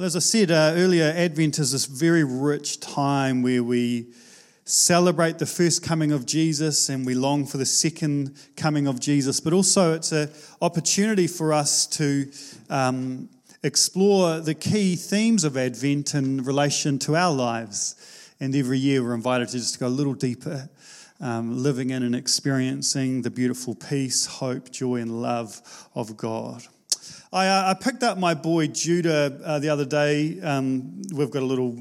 As I said earlier, Advent is this very rich time where we celebrate the first coming of Jesus and we long for the second coming of Jesus, but also it's an opportunity for us to explore the key themes of Advent in relation to our lives. And every year we're invited to just go a little deeper, living in and experiencing the beautiful peace, hope, joy and love of God. I picked up my boy Judah the other day. We've got a little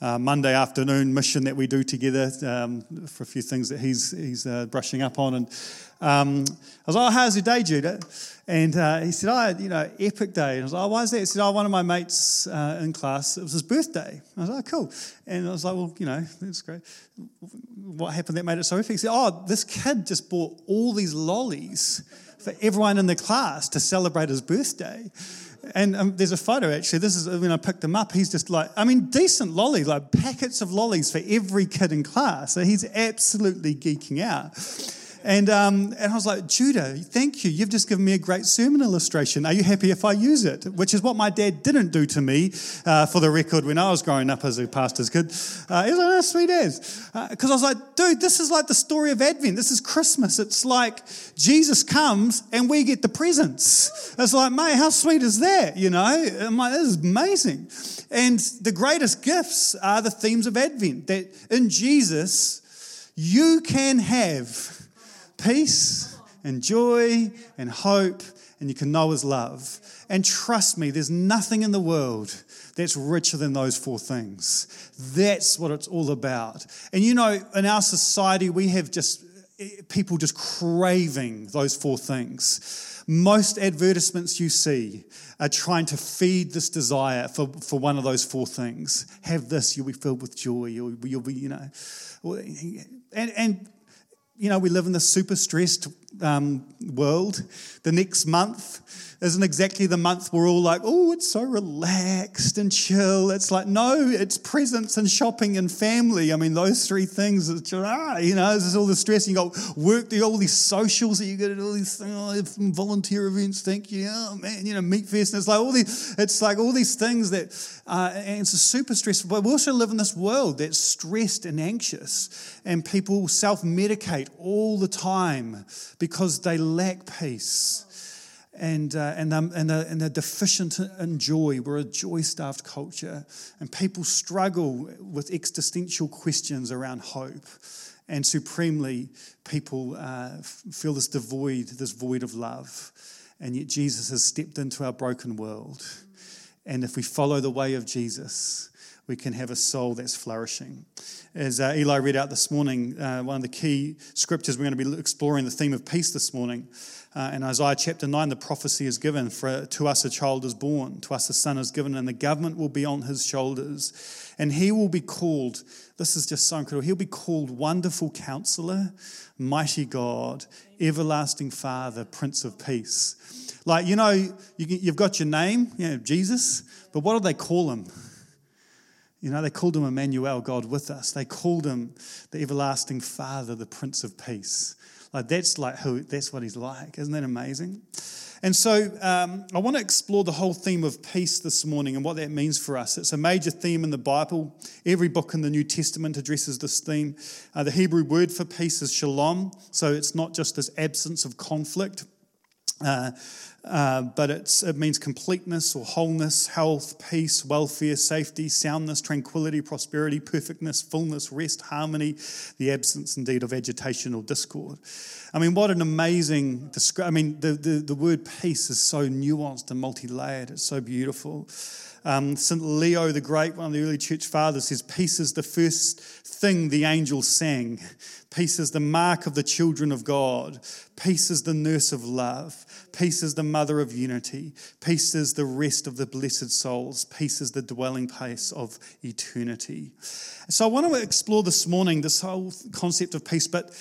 Monday afternoon mission that we do together for a few things that he's brushing up on. And I was like, "Oh, how's your day, Judah?" And he said, "Oh, epic day." And I was like, "Oh, why is that?" He said, "Oh, one of my mates in class, it was his birthday." I was like, "Oh, cool." And I was like, "Well, that's great. What happened that made it so epic?" He said, "Oh, this kid just bought all these lollies for everyone in the class to celebrate his birthday." And there's a photo, actually. This is when I picked him up. He's just decent lolly, packets of lollies for every kid in class. So he's absolutely geeking out. And I was like, "Judah, thank you. You've just given me a great sermon illustration. Are you happy if I use it?" Which is what my dad didn't do to me, for the record, when I was growing up as a pastor's kid. He was like, "Oh, sweet as." Because I was like, dude, this is like the story of Advent. This is Christmas. It's like Jesus comes and we get the presents. It's like, mate, how sweet is that? I'm like, this is amazing. And the greatest gifts are the themes of Advent, that in Jesus you can have peace and joy and hope, and you can know his love. And trust me, there's nothing in the world that's richer than those four things. That's what it's all about. And in our society, we have people just craving those four things. Most advertisements you see are trying to feed this desire for one of those four things. Have this, you'll be filled with joy, you'll be, and we live in this super stressed world. The next month isn't exactly the month we're all like, "Oh, it's so relaxed and chill." It's like, no, it's presents and shopping and family. Those three things, this is all the stress. You got work, all these socials that you get, all these things, volunteer events, thank you, Meat Fest. And it's like all these things that, and it's super stressful. But we also live in this world that's stressed and anxious, and people self-medicate all the time, because they lack peace and they're deficient in joy. We're a joy-starved culture, and people struggle with existential questions around hope. And supremely, people feel this void of love. And yet Jesus has stepped into our broken world. And if we follow the way of Jesus, we can have a soul that's flourishing. As Eli read out this morning, one of the key scriptures, we're going to be exploring the theme of peace this morning. In Isaiah chapter 9, the prophecy is given, to us a child is born, to us a son is given, and the government will be on his shoulders. And he will be called, this is just so incredible, he'll be called Wonderful Counselor, Mighty God, Everlasting Father, Prince of Peace. You've got your name, Jesus, but what do they call him? They called him Emmanuel, God with us. They called him the Everlasting Father, the Prince of Peace. That's what he's like. Isn't that amazing? And so I want to explore the whole theme of peace this morning and what that means for us. It's a major theme in the Bible. Every book in the New Testament addresses this theme. The Hebrew word for peace is shalom. So it's not just this absence of conflict, but it means completeness or wholeness, health, peace, welfare, safety, soundness, tranquility, prosperity, perfectness, fullness, rest, harmony, the absence indeed of agitation or discord. What an amazing the word peace is so nuanced and multi-layered. It's so beautiful. St. Leo the Great, one of the early church fathers, says, "Peace is the first thing the angels sang. Peace is the mark of the children of God. Peace is the nurse of love. Peace is the mother of unity. Peace is the rest of the blessed souls. Peace is the dwelling place of eternity." So I want to explore this morning this whole concept of peace, but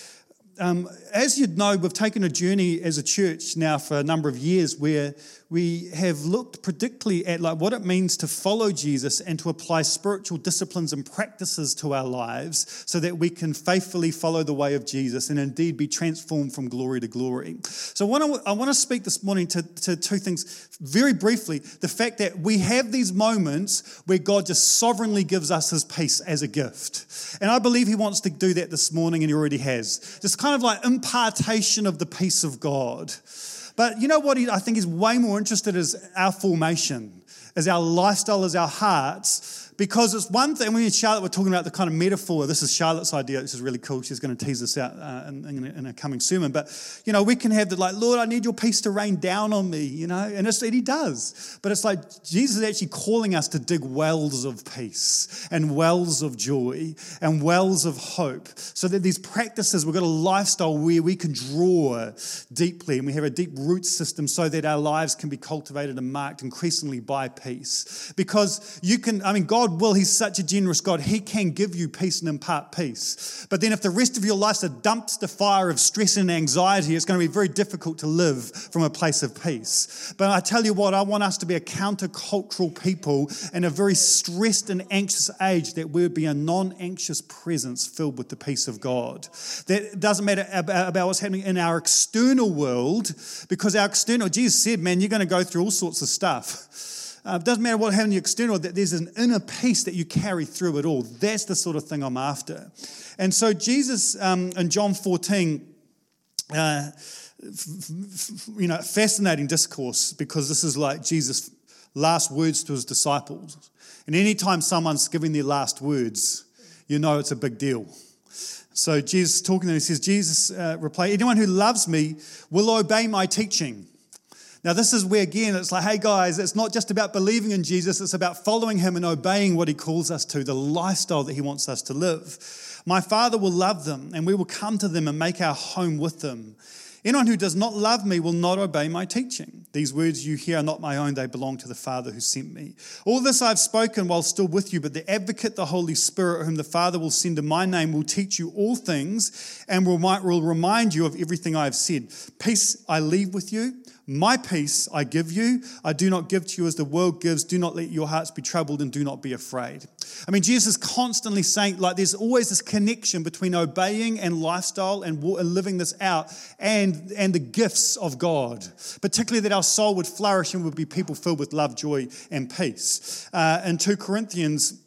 as you'd know, we've taken a journey as a church now for a number of years where we have looked particularly at like what it means to follow Jesus and to apply spiritual disciplines and practices to our lives so that we can faithfully follow the way of Jesus and indeed be transformed from glory to glory. So I want to speak this morning to two things very briefly. The fact that we have these moments where God just sovereignly gives us his peace as a gift. And I believe he wants to do that this morning, and he already has. This kind of like impartation of the peace of God. But you know what I think is way more interested is our formation, is our lifestyle, is our hearts, because it's one thing, when we in Charlotte were talking about the kind of metaphor, this is Charlotte's idea, which is really cool, she's going to tease this out in a coming sermon, but you know, we can have the like, Lord, I need your peace to rain down on me, you know, and he does, but it's like Jesus is actually calling us to dig wells of peace and wells of joy and wells of hope, so that these practices, we've got a lifestyle where we can draw deeply and we have a deep root system so that our lives can be cultivated and marked increasingly by peace. Because you can, I mean, God will, he's such a generous God, he can give you peace and impart peace. But then if the rest of your life's a dumpster fire of stress and anxiety, it's going to be very difficult to live from a place of peace. But I tell you what, I want us to be a countercultural people in a very stressed and anxious age, that we would be a non-anxious presence filled with the peace of God. That doesn't matter about what's happening in our external world, because our external, Jesus said, man, you're going to go through all sorts of stuff. It doesn't matter what happened to the external, that there's an inner peace that you carry through it all. That's the sort of thing I'm after. And so Jesus in John 14, you know, fascinating discourse, because this is like Jesus' last words to his disciples. And anytime someone's giving their last words, you know it's a big deal. So Jesus talking to them, he says, Jesus replied, anyone who loves me will obey my teaching. Now, this is where, again, it's like, hey, guys, it's not just about believing in Jesus. It's about following him and obeying what he calls us to, the lifestyle that he wants us to live. My Father will love them, and we will come to them and make our home with them. Anyone who does not love me will not obey my teaching. These words you hear are not my own. They belong to the Father who sent me. All this I've spoken while still with you, but the advocate, the Holy Spirit, whom the Father will send in my name, will teach you all things and will remind you of everything I have said. Peace I leave with you. My peace I give you. I do not give to you as the world gives. Do not let your hearts be troubled, and do not be afraid. I mean, Jesus is constantly saying, like, there's always this connection between obeying and lifestyle and living this out and the gifts of God, particularly that our soul would flourish and would be people filled with love, joy, and peace. In 2 Corinthians,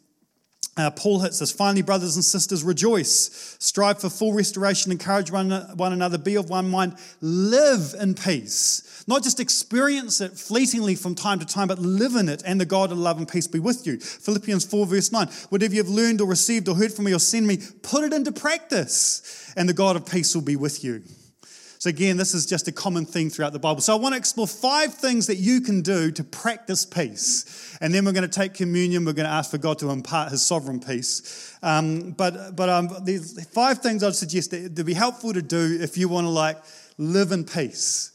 Paul hits this. Finally, brothers and sisters, rejoice. Strive for full restoration. Encourage one another. Be of one mind. Live in peace. Not just experience it fleetingly from time to time, but live in it. And the God of love and peace be with you. Philippians 4, verse 9. Whatever you have learned or received or heard from me or seen me, put it into practice, and the God of peace will be with you. So again, this is just a common theme throughout the Bible. So I want to explore 5 things that you can do to practice peace. And then we're going to take communion. We're going to ask for God to impart his sovereign peace. There's 5 things I'd suggest that would be helpful to do if you want to like live in peace.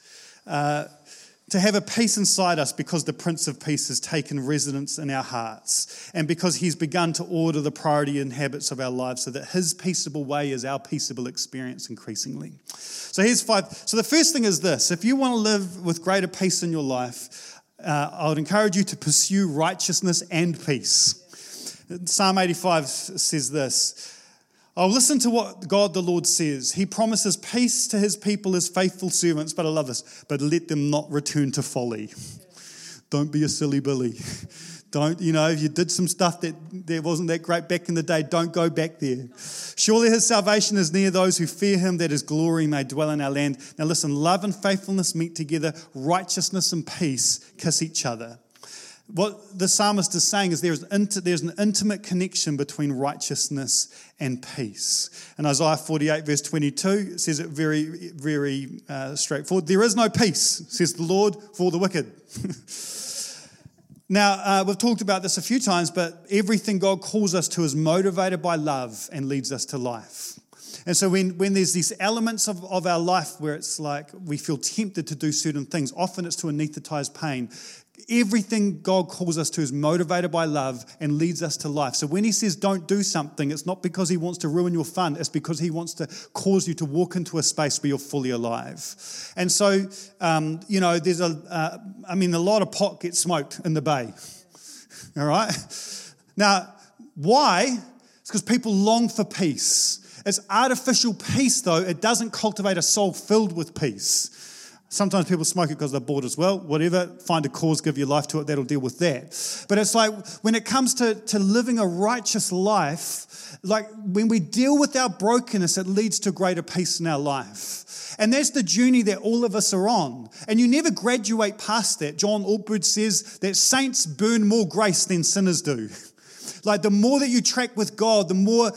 To have a peace inside us, because the Prince of Peace has taken residence in our hearts, and because he's begun to order the priority and habits of our lives so that his peaceable way is our peaceable experience increasingly. So here's 5. So the first thing is this. If you want to live with greater peace in your life, I would encourage you to pursue righteousness and peace. Psalm 85 says this. Oh, listen to what God the Lord says. He promises peace to his people, his faithful servants. But I love this. But let them not return to folly. Don't be a silly billy. Don't, you know, if you did some stuff that wasn't that great back in the day, don't go back there. Surely his salvation is near those who fear him, that his glory may dwell in our land. Now listen, love and faithfulness meet together. Righteousness and peace kiss each other. What the psalmist is saying is there's an intimate connection between righteousness and peace. And Isaiah 48 verse 22 says it very, very straightforward. There is no peace, says the Lord, for the wicked. Now, we've talked about this a few times, but everything God calls us to is motivated by love and leads us to life. And so when there's these elements of our life where it's like we feel tempted to do certain things, often it's to anesthetize pain, Everything God calls us to is motivated by love and leads us to life. So when he says don't do something, it's not because he wants to ruin your fun. It's because he wants to cause you to walk into a space where you're fully alive. And so, there's a lot of pot gets smoked in the Bay. All right? Now, why? It's because people long for peace. It's artificial peace, though. It doesn't cultivate a soul filled with peace. Sometimes people smoke it because they're bored as well. Whatever, find a cause, give your life to it, that'll deal with that. But it's like when it comes to living a righteous life, like when we deal with our brokenness, it leads to greater peace in our life. And that's the journey that all of us are on. And you never graduate past that. John Ortberg says that saints burn more grace than sinners do. Like the more that you track with God, the more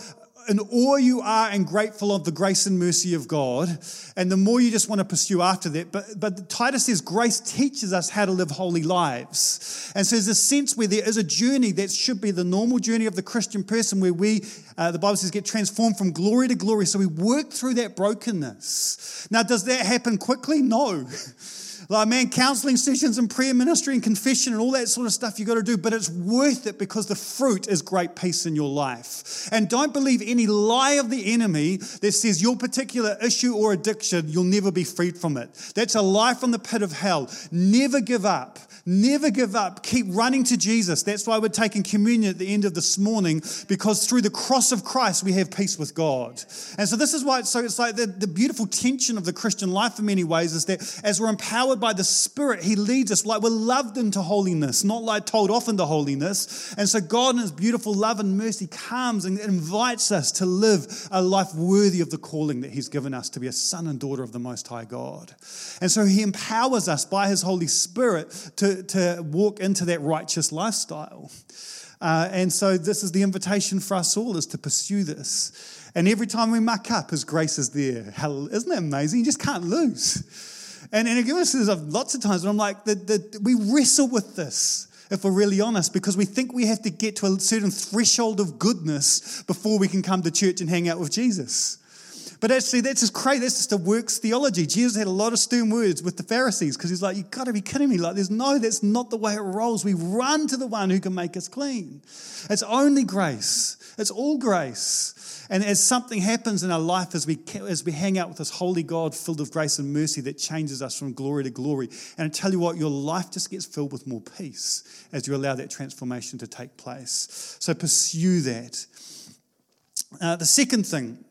in awe you are and grateful of the grace and mercy of God, and the more you just want to pursue after that. But Titus says grace teaches us how to live holy lives. And so there's a sense where there is a journey that should be the normal journey of the Christian person where we, the Bible says, get transformed from glory to glory. So we work through that brokenness. Now, does that happen quickly? No. Like, man, counseling sessions and prayer ministry and confession and all that sort of stuff you got to do, but it's worth it because the fruit is great peace in your life. And don't believe any lie of the enemy that says your particular issue or addiction, you'll never be freed from it. That's a lie from the pit of hell. Never give up. Never give up. Keep running to Jesus. That's why we're taking communion at the end of this morning, because through the cross of Christ, we have peace with God. And so this is why it's like the beautiful tension of the Christian life in many ways is that as we're empowered by the Spirit, he leads us like we're loved into holiness, not like told off into holiness. And so God in his beautiful love and mercy comes and invites us to live a life worthy of the calling that he's given us to be a son and daughter of the Most High God. And so he empowers us by his Holy Spirit to walk into that righteous lifestyle. And so this is the invitation for us all, is to pursue this. And every time we muck up, his grace is there. Isn't that amazing? You just can't lose. And again, this is lots of times when I'm like, we wrestle with this, if we're really honest, because we think we have to get to a certain threshold of goodness before we can come to church and hang out with Jesus. But actually, that's just crazy. That's just a works theology. Jesus had a lot of stern words with the Pharisees because he's like, you've got to be kidding me. Like, that's not the way it rolls. We run to the one who can make us clean. It's only grace. It's all grace. And as something happens in our life as we hang out with this holy God filled with grace and mercy that changes us from glory to glory. And I tell you what, your life just gets filled with more peace as you allow that transformation to take place. So pursue that. The second thing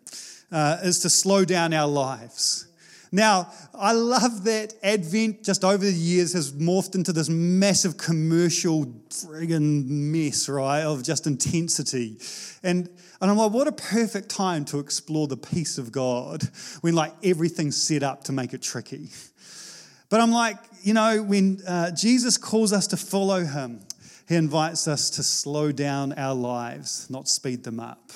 is to slow down our lives. Now, I love that Advent just over the years has morphed into this massive commercial friggin' mess, right, of just intensity. And I'm like, what a perfect time to explore the peace of God when, like, everything's set up to make it tricky. But I'm like, when Jesus calls us to follow him, he invites us to slow down our lives, not speed them up.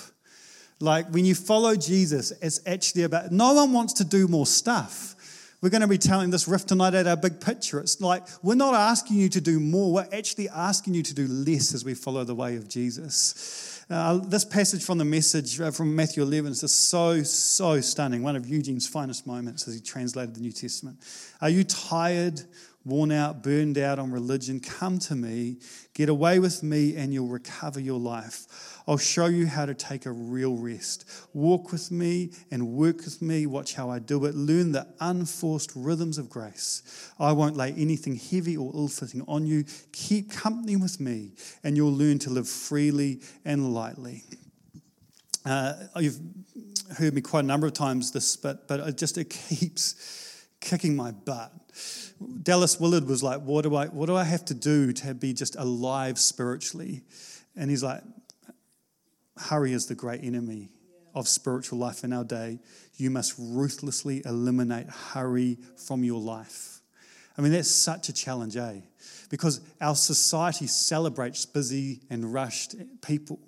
Like, when you follow Jesus, it's actually about, no one wants to do more stuff. We're going to be telling this riff tonight at our big picture. It's like, we're not asking you to do more. We're actually asking you to do less as we follow the way of Jesus. This passage from the Message, from Matthew 11, is just so, so stunning. One of Eugene's finest moments as he translated the New Testament. Are you tired, worn out, burned out on religion? Come to me, get away with me, and you'll recover your life. I'll show you how to take a real rest. Walk with me and work with me. Watch how I do it. Learn the unforced rhythms of grace. I won't lay anything heavy or ill-fitting on you. Keep company with me, and you'll learn to live freely and lightly. You've heard me quite a number of times this, but it keeps kicking my butt. Dallas Willard was like, what do I have to do to be just alive spiritually? And he's like, hurry is the great enemy of spiritual life in our day. You must ruthlessly eliminate hurry from your life. I mean, that's such a challenge, eh? Because our society celebrates busy and rushed people.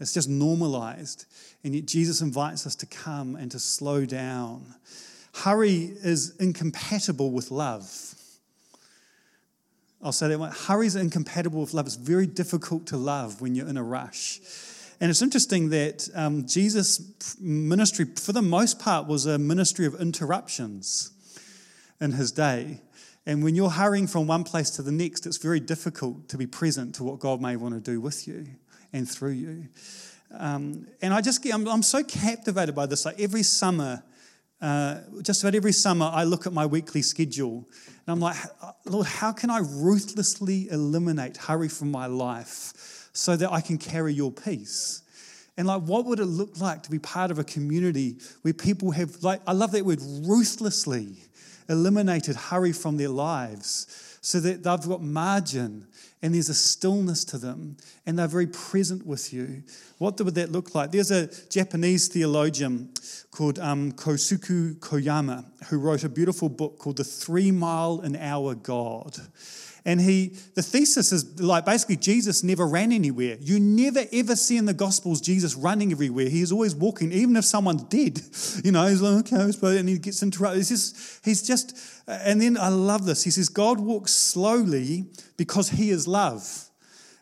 It's just normalized. And yet Jesus invites us to come and to slow down. Hurry is incompatible with love. I'll say that one. Hurry is incompatible with love. It's very difficult to love when you're in a rush. And it's interesting that Jesus' ministry, for the most part, was a ministry of interruptions in his day. And when you're hurrying from one place to the next, it's very difficult to be present to what God may want to do with you and through you. And I just, I'm so captivated by this. Like every summer, just about every summer, I look at my weekly schedule and I'm like, Lord, how can I ruthlessly eliminate hurry from my life so that I can carry your peace? And like, what would it look like to be part of a community where people have, like, I love that word, ruthlessly eliminated hurry from their lives so that they've got margin and there's a stillness to them and they're very present with you. What would that look like? There's a Japanese theologian called Kosaku Koyama who wrote a beautiful book called The 3-Mile-an-Hour God. And the thesis is like basically Jesus never ran anywhere. You never ever see in the Gospels Jesus running everywhere. He is always walking, even if someone's dead. You know, he's like, okay, and he gets interrupted. He's just, and then I love this. He says, God walks slowly because he is love.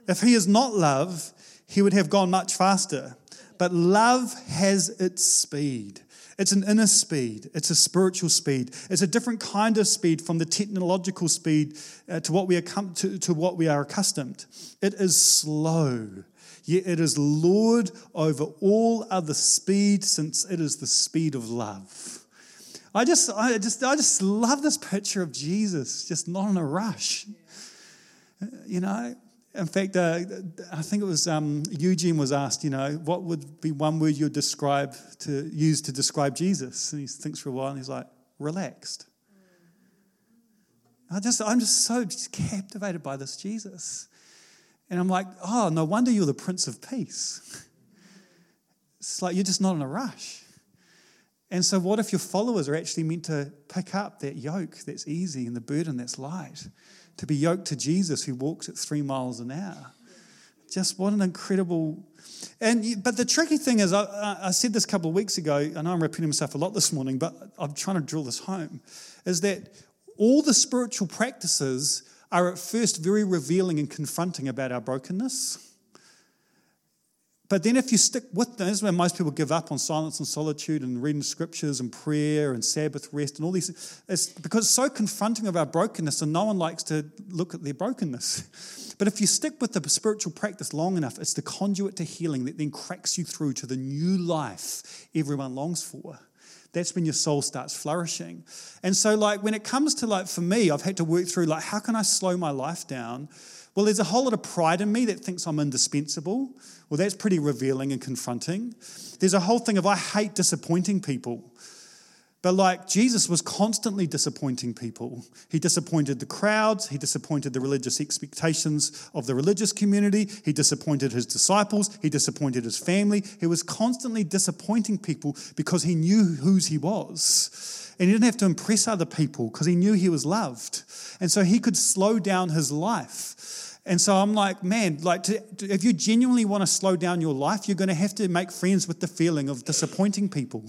If he is not love, he would have gone much faster. But love has its speed. It's an inner speed. It's a spiritual speed. It's a different kind of speed from the technological speed to what we are accustomed. It is slow, yet it is Lord over all other speed, since it is the speed of love. I just love this picture of Jesus, just not in a rush. You know. In fact, I think it was Eugene was asked, you know, what would be one word you'd use to describe Jesus? And he thinks for a while, and he's like, relaxed. I'm just so captivated by this Jesus, and I'm like, oh, no wonder you're the Prince of Peace. It's like you're just not in a rush. And so, what if your followers are actually meant to pick up that yoke that's easy and the burden that's light? To be yoked to Jesus who walks at 3 miles an hour. Just what an incredible... But the tricky thing is, I said this a couple of weeks ago, I know I'm repeating myself a lot this morning, but I'm trying to drill this home, is that all the spiritual practices are at first very revealing and confronting about our brokenness. But then if you stick with them, this is where most people give up on silence and solitude and reading scriptures and prayer and Sabbath rest and all these. It's because it's so confronting of our brokenness and no one likes to look at their brokenness. But if you stick with the spiritual practice long enough, it's the conduit to healing that then cracks you through to the new life everyone longs for. That's when your soul starts flourishing. And so like when it comes to like for me, I've had to work through like how can I slow my life down? Well, there's a whole lot of pride in me that thinks I'm indispensable. Well, that's pretty revealing and confronting. There's a whole thing of I hate disappointing people. But like Jesus was constantly disappointing people. He disappointed the crowds. He disappointed the religious expectations of the religious community. He disappointed his disciples. He disappointed his family. He was constantly disappointing people because he knew whose he was. And he didn't have to impress other people because he knew he was loved. And so he could slow down his life. And so I'm like, man, like if you genuinely want to slow down your life, you're going to have to make friends with the feeling of disappointing people.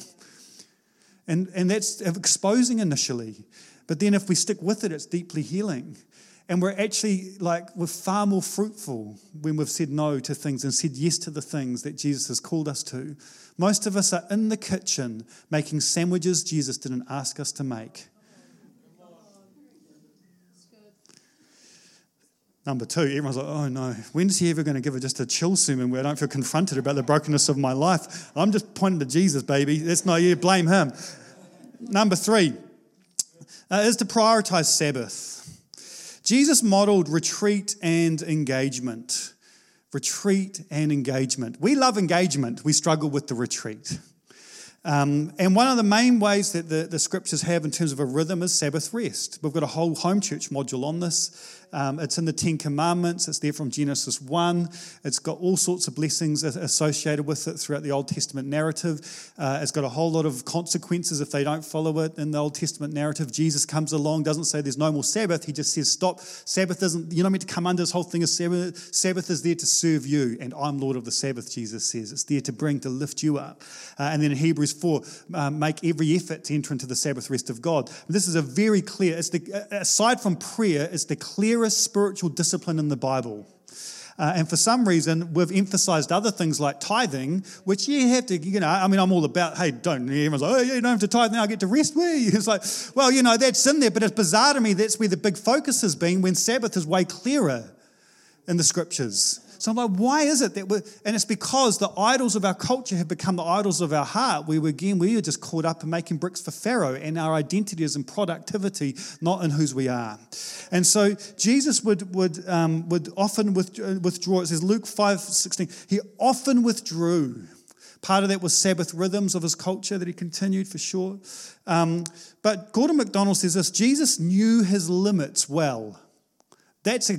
And that's exposing initially. But then if we stick with it, it's deeply healing. And we're actually like, we're far more fruitful when we've said no to things and said yes to the things that Jesus has called us to. Most of us are in the kitchen making sandwiches Jesus didn't ask us to make. Number two, everyone's like, oh no, when's he ever going to give just a chill sermon where I don't feel confronted about the brokenness of my life? I'm just pointing to Jesus, baby. That's not you, blame him. Number three is to prioritize Sabbath. Jesus modeled retreat and engagement. Retreat and engagement. We love engagement. We struggle with the retreat. And one of the main ways that the scriptures have in terms of a rhythm is Sabbath rest. We've got a whole home church module on this. It's in the Ten Commandments. It's there from Genesis 1. It's got all sorts of blessings associated with it throughout the Old Testament narrative. It's got a whole lot of consequences if they don't follow it in the Old Testament narrative. Jesus comes along, doesn't say there's no more Sabbath. He just says, stop. Sabbath isn't, you're not meant to come under this whole thing of Sabbath. Sabbath is there to serve you, and I'm Lord of the Sabbath, Jesus says. It's there to lift you up. And then in Hebrews 4, make every effort to enter into the Sabbath rest of God. This is a very clear, aside from prayer, it's the clearest spiritual discipline in the Bible. And for some reason, we've emphasized other things like tithing, which you have to, I mean, I'm all about, hey, don't, everyone's like, oh, yeah, you don't have to tithe now, I get to rest. Where you? It's like, well, that's in there, but it's bizarre to me. That's where the big focus has been when Sabbath is way clearer in the scriptures. So I'm like, why is it that we're, and it's because the idols of our culture have become the idols of our heart. We were just caught up in making bricks for Pharaoh, and our identity is in productivity, not in whose we are. And so Jesus would often withdraw. It says Luke 5:16. He often withdrew. Part of that was Sabbath rhythms of his culture that he continued for sure. But Gordon MacDonald says this: Jesus knew his limits well. That's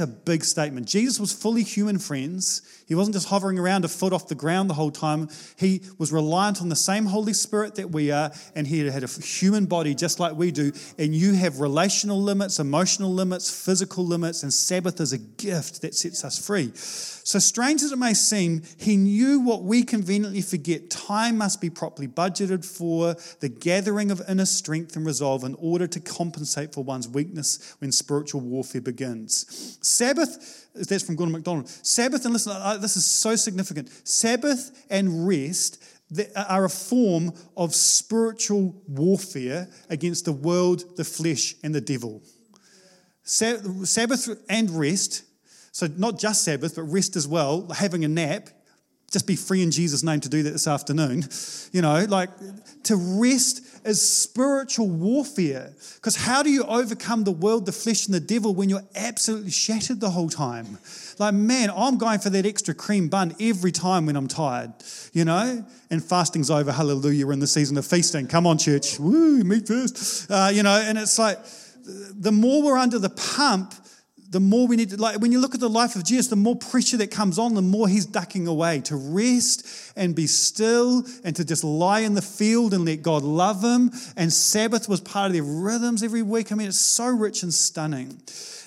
a big statement. Jesus was fully human, friends. He wasn't just hovering around a foot off the ground the whole time. He was reliant on the same Holy Spirit that we are, and he had a human body just like we do, and you have relational limits, emotional limits, physical limits, and Sabbath is a gift that sets us free. So strange as it may seem, he knew what we conveniently forget. Time must be properly budgeted for the gathering of inner strength and resolve in order to compensate for one's weakness when spiritual warfare begins. Sabbath, that's from Gordon MacDonald. Sabbath, and listen, this is so significant. Sabbath and rest are a form of spiritual warfare against the world, the flesh, and the devil. Sabbath and rest, so not just Sabbath, but rest as well, having a nap. Just be free in Jesus' name to do that this afternoon. To rest is spiritual warfare. Because how do you overcome the world, the flesh, and the devil when you're absolutely shattered the whole time? I'm going for that extra cream bun every time when I'm tired, And fasting's over, hallelujah, we're in the season of feasting. Come on, church. Woo, meat first. And it's like the more we're under the pump, the more we need to, when you look at the life of Jesus, the more pressure that comes on, the more he's ducking away to rest and be still and to just lie in the field and let God love him. And Sabbath was part of their rhythms every week. I mean, it's so rich and stunning.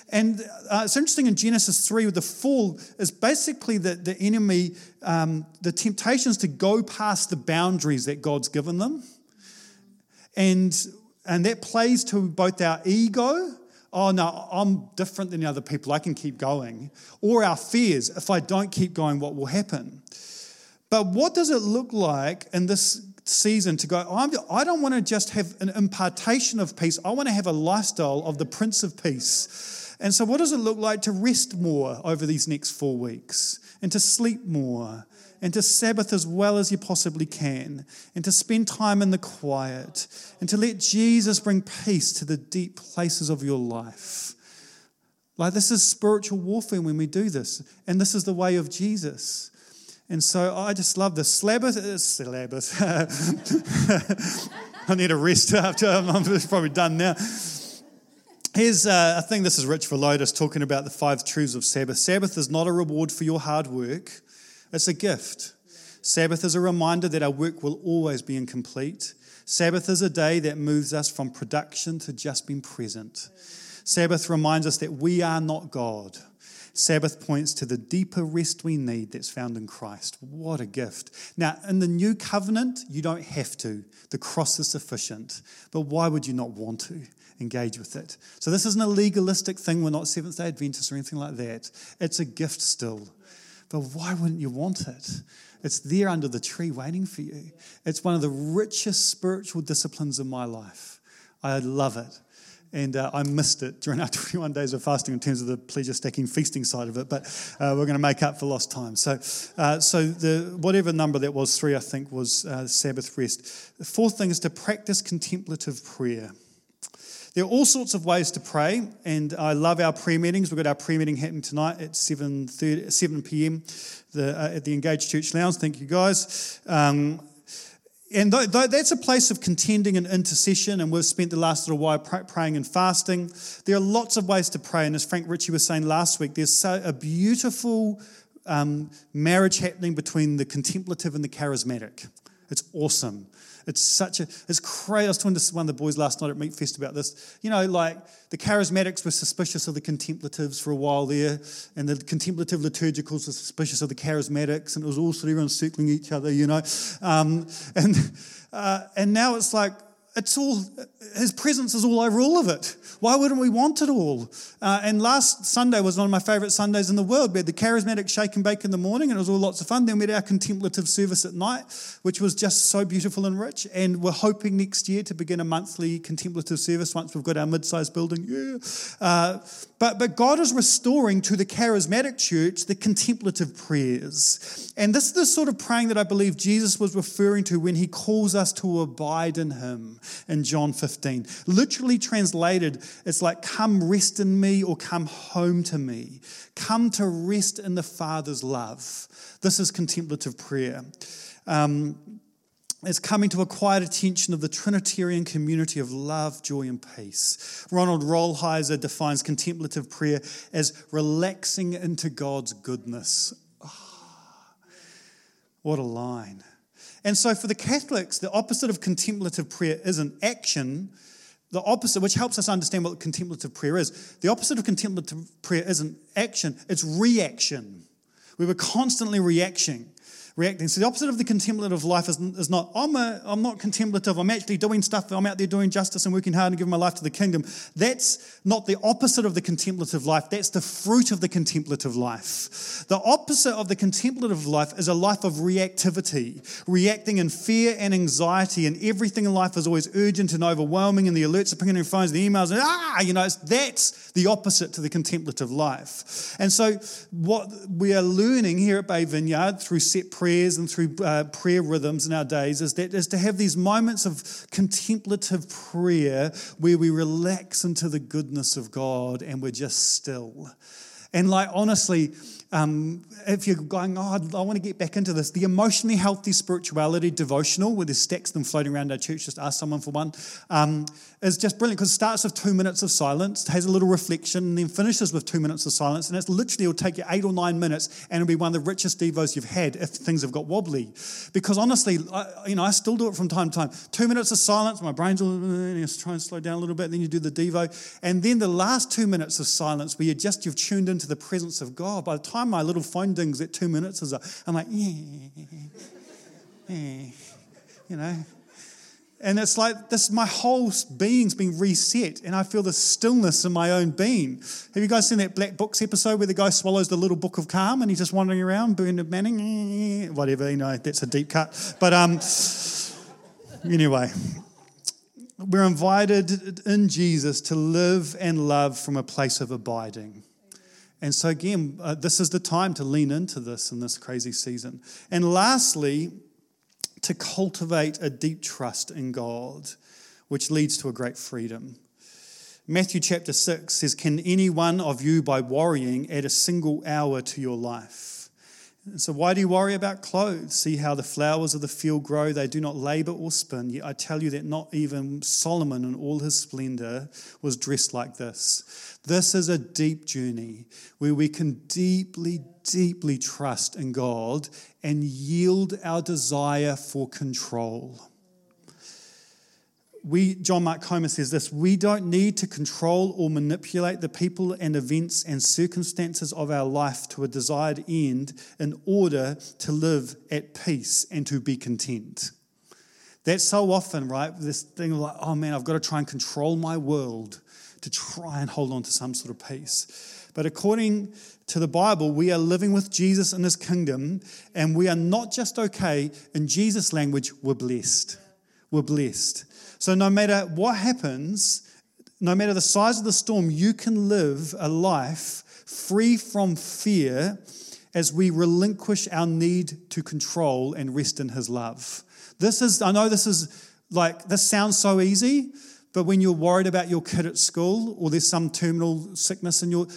And it's interesting in Genesis 3 with the fall is basically the enemy, the temptations to go past the boundaries that God's given them. And that plays to both our ego, oh, no, I'm different than the other people, I can keep going. Or our fears, if I don't keep going, what will happen? But what does it look like in this season to go, I don't want to just have an impartation of peace, I want to have a lifestyle of the Prince of Peace. And so what does it look like to rest more over these next 4 weeks and to sleep more? And to Sabbath as well as you possibly can, and to spend time in the quiet, and to let Jesus bring peace to the deep places of your life. This is spiritual warfare when we do this, and this is the way of Jesus. And so I just love this. Sabbath. I need a rest after, I'm probably done now. Here's a thing, this is Rich for Lotus talking about the 5 truths of Sabbath. Sabbath is not a reward for your hard work. It's a gift. Sabbath is a reminder that our work will always be incomplete. Sabbath is a day that moves us from production to just being present. Sabbath reminds us that we are not God. Sabbath points to the deeper rest we need that's found in Christ. What a gift. Now, in the new covenant, you don't have to. The cross is sufficient. But why would you not want to engage with it? So this isn't a legalistic thing. We're not Seventh-day Adventists or anything like that. It's a gift still. But why wouldn't you want it? It's there under the tree waiting for you. It's one of the richest spiritual disciplines in my life. I love it. And I missed it during our 21 days of fasting in terms of the pleasure stacking feasting side of it. But we're going to make up for lost time. So the whatever number that was, 3 I think, was Sabbath rest. The 4th thing is to practice contemplative prayer. There are all sorts of ways to pray, and I love our prayer meetings. We've got our prayer meeting happening tonight at 7 p.m. At the Engage Church Lounge. Thank you, guys. And that's a place of contending and intercession, and we've spent the last little while praying and fasting. There are lots of ways to pray, and as Frank Ritchie was saying last week, there's a beautiful marriage happening between the contemplative and the charismatic. It's awesome. It's crazy. I was talking to one of the boys last night at Meat Fest about this. The charismatics were suspicious of the contemplatives for a while there, and the contemplative liturgicals were suspicious of the charismatics, and it was all sort of everyone circling each other. And now it's like, it's all, his presence is all over all of it. Why wouldn't we want it all? And last Sunday was one of my favourite Sundays in the world. We had the charismatic shake and bake in the morning, and it was all lots of fun. Then we had our contemplative service at night, which was just so beautiful and rich. And we're hoping next year to begin a monthly contemplative service once we've got our mid-sized building. But God is restoring to the charismatic church the contemplative prayers. And this is the sort of praying that I believe Jesus was referring to when he calls us to abide in him in John 15. Literally translated, it's like, come rest in me, or come home to me. Come to rest in the Father's love. This is contemplative prayer. It's coming to a quiet attention of the Trinitarian community of love, joy, and peace. Ronald Rollheiser defines contemplative prayer as relaxing into God's goodness. Oh, what a line. And so for the Catholics, the opposite of contemplative prayer isn't action. The opposite, which helps us understand what contemplative prayer is, the opposite of contemplative prayer isn't action, it's reaction. We were constantly reacting. So the opposite of the contemplative life is not, I'm not contemplative, I'm actually doing stuff, I'm out there doing justice and working hard and giving my life to the kingdom. That's not the opposite of the contemplative life, that's the fruit of the contemplative life. The opposite of the contemplative life is a life of reactivity, reacting in fear and anxiety, and everything in life is always urgent and overwhelming, and the alerts are pinging your phones, the emails, and that's the opposite to the contemplative life. And so what we are learning here at Bay Vineyard through set prayers and through prayer rhythms in our days is to have these moments of contemplative prayer where we relax into the goodness of God and we're just still. And honestly, if you're going, I want to get back into this, the Emotionally Healthy Spirituality devotional, where there's stacks of them floating around our church, just ask someone for one, is just brilliant because it starts with 2 minutes of silence, has a little reflection, and then finishes with 2 minutes of silence, and it'll take you 8 or 9 minutes, and it'll be one of the richest devos you've had if things have got wobbly. Because honestly, I still do it from time to time. 2 minutes of silence, my brain's all, and you try and slow down a little bit, and then you do the devo, and then the last 2 minutes of silence where you've tuned into the presence of God. By the time my little phone dings at 2 minutes is up, I'm like, And it's like this, my whole being's been reset, and I feel the stillness in my own being. Have you guys seen that Black Books episode where the guy swallows the little book of calm and he's just wandering around, Bernard Manning, whatever, that's a deep cut. But anyway, we're invited in Jesus to live and love from a place of abiding. And so again, this is the time to lean into this in this crazy season. And lastly, to cultivate a deep trust in God, which leads to a great freedom. Matthew chapter 6 says, "Can any one of you by worrying add a single hour to your life?" And so why do you worry about clothes? "See how the flowers of the field grow, they do not labour or spin. Yet I tell you that not even Solomon in all his splendour was dressed like this." This is a deep journey where we can deeply, deeply trust in God and yield our desire for control. John Mark Comer says this, "We don't need to control or manipulate the people and events and circumstances of our life to a desired end in order to live at peace and to be content." That's so often, right? This thing like, I've got to try and control my world to try and hold on to some sort of peace. But according to the Bible, we are living with Jesus in his kingdom, and we are not just okay. In Jesus' language, we're blessed. We're blessed. So no matter what happens, no matter the size of the storm, you can live a life free from fear as we relinquish our need to control and rest in his love. This sounds so easy, but when you're worried about your kid at school, or there's some terminal sickness in your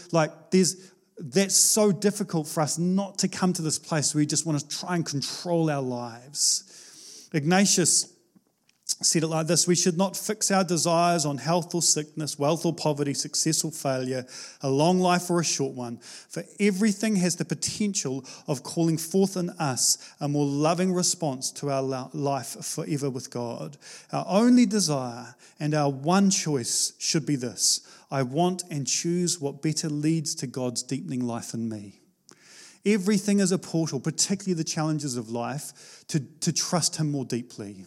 that's so difficult for us not to come to this place where we just want to try and control our lives. Ignatius said it like this, "We should not fix our desires on health or sickness, wealth or poverty, success or failure, a long life or a short one, for everything has the potential of calling forth in us a more loving response to our life forever with God. Our only desire and our one choice should be this, I want and choose what better leads to God's deepening life in me." Everything is a portal, particularly the challenges of life, to trust him more deeply,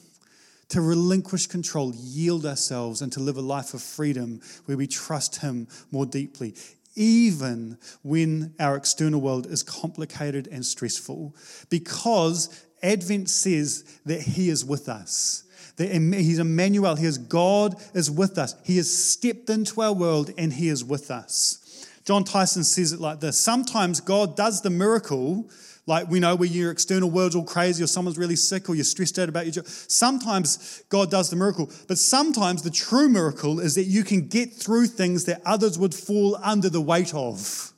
to relinquish control, yield ourselves, and to live a life of freedom where we trust Him more deeply, even when our external world is complicated and stressful, because Advent says that He is with us. That He's Emmanuel. He is God is with us. He has stepped into our world and He is with us. John Tyson says it like this: sometimes God does the miracle, like we know where your external world's all crazy or someone's really sick or you're stressed out about your job. Sometimes God does the miracle, but sometimes the true miracle is that you can get through things that others would fall under the weight of.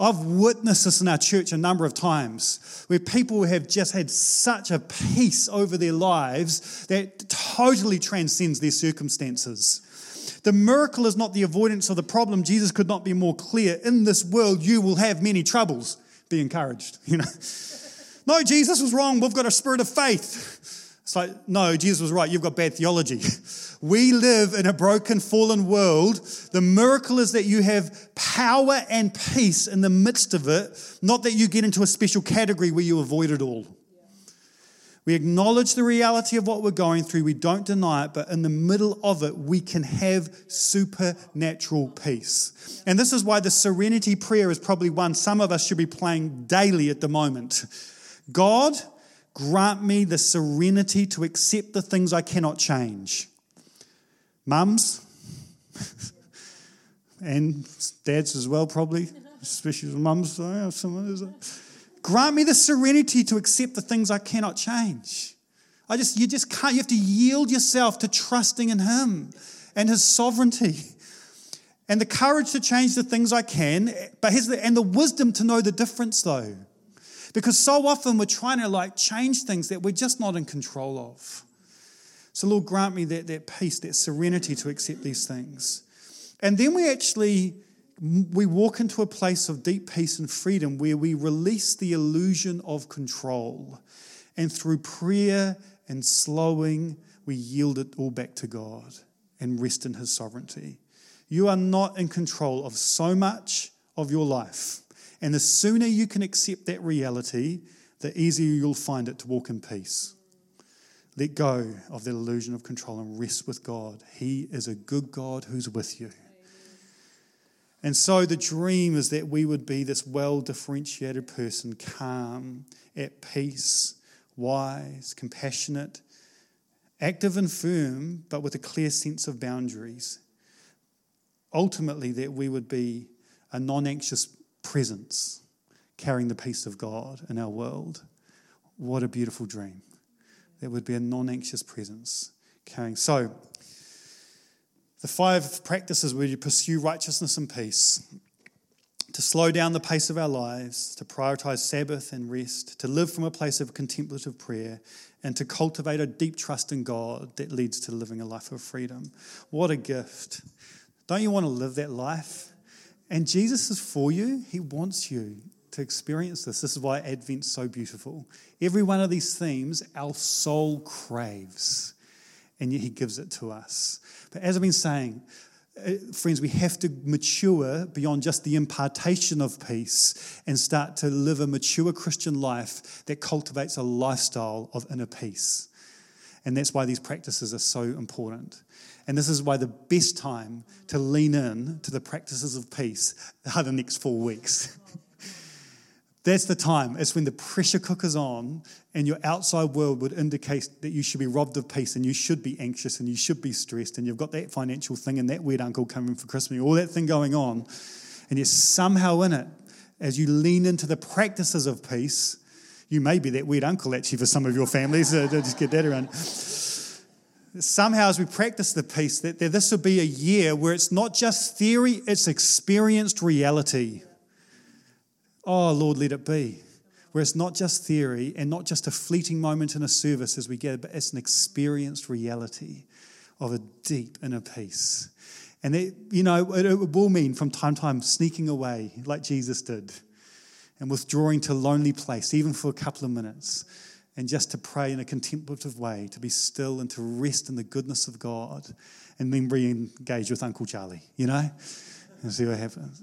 I've witnessed this in our church a number of times where people have just had such a peace over their lives that totally transcends their circumstances. The miracle is not the avoidance of the problem. Jesus could not be more clear. In this world, you will have many troubles. Be encouraged, you know. No, Jesus was wrong. We've got a spirit of faith. It's like, no, Jesus was right. You've got bad theology. We live in a broken, fallen world. The miracle is that you have power and peace in the midst of it, not that you get into a special category where you avoid it all. We acknowledge the reality of what we're going through. We don't deny it, but in the middle of it, we can have supernatural peace. And this is why the serenity prayer is probably one some of us should be playing daily at the moment. God, grant me the serenity to accept the things I cannot change. Mums and dads as well, probably, especially mums. Grant me the serenity to accept the things I cannot change. You have to yield yourself to trusting in Him and His sovereignty, and the courage to change the things I can, and the wisdom to know the difference though, because so often we're trying to change things that we're just not in control of. So Lord, grant me that peace, that serenity to accept these things, and then we walk into a place of deep peace and freedom where we release the illusion of control. And through prayer and slowing, we yield it all back to God and rest in His sovereignty. You are not in control of so much of your life. And the sooner you can accept that reality, the easier you'll find it to walk in peace. Let go of that illusion of control and rest with God. He is a good God who's with you. And so the dream is that we would be this well-differentiated person, calm, at peace, wise, compassionate, active and firm, but with a clear sense of boundaries. Ultimately, that we would be a non-anxious presence, carrying the peace of God in our world. What a beautiful dream. That would be a non-anxious presence, carrying. So, the 5 practices where you pursue righteousness and peace: to slow down the pace of our lives, to prioritize Sabbath and rest, to live from a place of contemplative prayer, and to cultivate a deep trust in God that leads to living a life of freedom. What a gift. Don't you want to live that life? And Jesus is for you. He wants you to experience this. This is why Advent's so beautiful. Every one of these themes our soul craves, and yet He gives it to us. But as I've been saying, friends, we have to mature beyond just the impartation of peace and start to live a mature Christian life that cultivates a lifestyle of inner peace. And that's why these practices are so important. And this is why the best time to lean in to the practices of peace are the next 4 weeks. That's the time. It's when the pressure cooker's on and your outside world would indicate that you should be robbed of peace and you should be anxious and you should be stressed and you've got that financial thing and that weird uncle coming for Christmas, all that thing going on. And yet somehow in it, as you lean into the practices of peace, you may be that weird uncle actually for some of your families. Just get that around. Somehow as we practice the peace, that this will be a year where it's not just theory, it's experienced reality. Oh, Lord, let it be. Where it's not just theory and not just a fleeting moment in a service as we gather, but it's an experienced reality of a deep inner peace. And that, it will mean from time to time sneaking away like Jesus did and withdrawing to a lonely place, even for a couple of minutes, and just to pray in a contemplative way, to be still and to rest in the goodness of God, and then re-engage with Uncle Charlie, and see what happens.